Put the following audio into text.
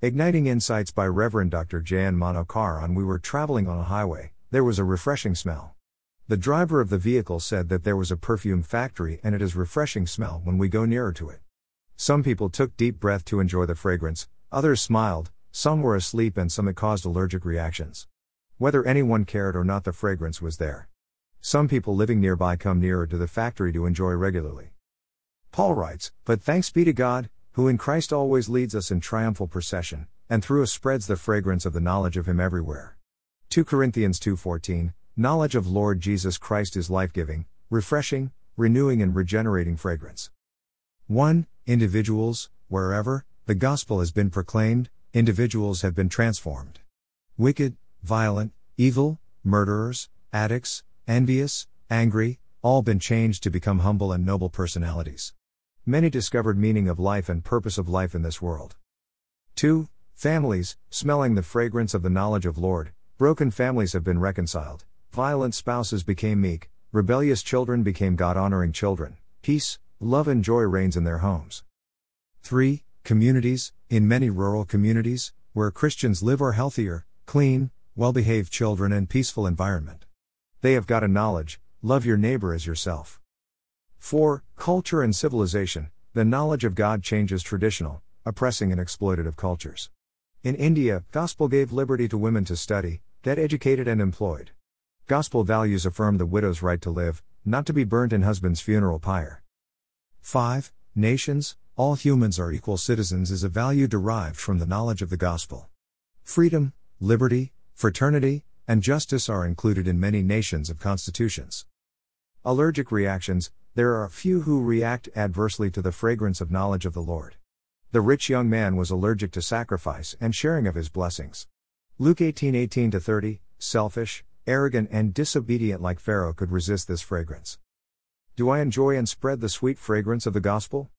Igniting Insights by Reverend Dr. Jan Manokaran. We were traveling on a highway. There was a refreshing smell. The driver of the vehicle said that there was a perfume factory and it is refreshing smell when we go nearer to it. Some people took deep breath to enjoy the fragrance, others smiled, some were asleep and some it caused allergic reactions. Whether anyone cared or not, the fragrance was there. Some people living nearby come nearer to the factory to enjoy regularly. Paul writes, "But thanks be to God, who in Christ always leads us in triumphal procession, and through us spreads the fragrance of the knowledge of Him everywhere." 2 Corinthians 2:14, knowledge of Lord Jesus Christ is life-giving, refreshing, renewing and regenerating fragrance. 1. Individuals, wherever the gospel has been proclaimed, individuals have been transformed. Wicked, violent, evil, murderers, addicts, envious, angry, all been changed to become humble and noble personalities. Many discovered meaning of life and purpose of life in this world. 2. Families, smelling the fragrance of the knowledge of Lord, broken families have been reconciled, violent spouses became meek, rebellious children became God-honoring children, peace, love and joy reigns in their homes. 3. Communities, in many rural communities, where Christians live are healthier, clean, well-behaved children and peaceful environment. They have got a knowledge, love your neighbor as yourself. 4. Culture and civilization, the knowledge of God changes traditional, oppressing and exploitative cultures. In India, gospel gave liberty to women to study, get educated and employed. Gospel values affirm the widow's right to live, not to be burnt in husband's funeral pyre. 5. Nations, all humans are equal citizens is a value derived from the knowledge of the gospel. Freedom, liberty, fraternity, and justice are included in many nations of constitutions. Allergic reactions, there are a few who react adversely to the fragrance of knowledge of the Lord. The rich young man was allergic to sacrifice and sharing of his blessings. Luke 18:18-30, selfish, arrogant and disobedient like Pharaoh could resist this fragrance. Do I enjoy and spread the sweet fragrance of the gospel?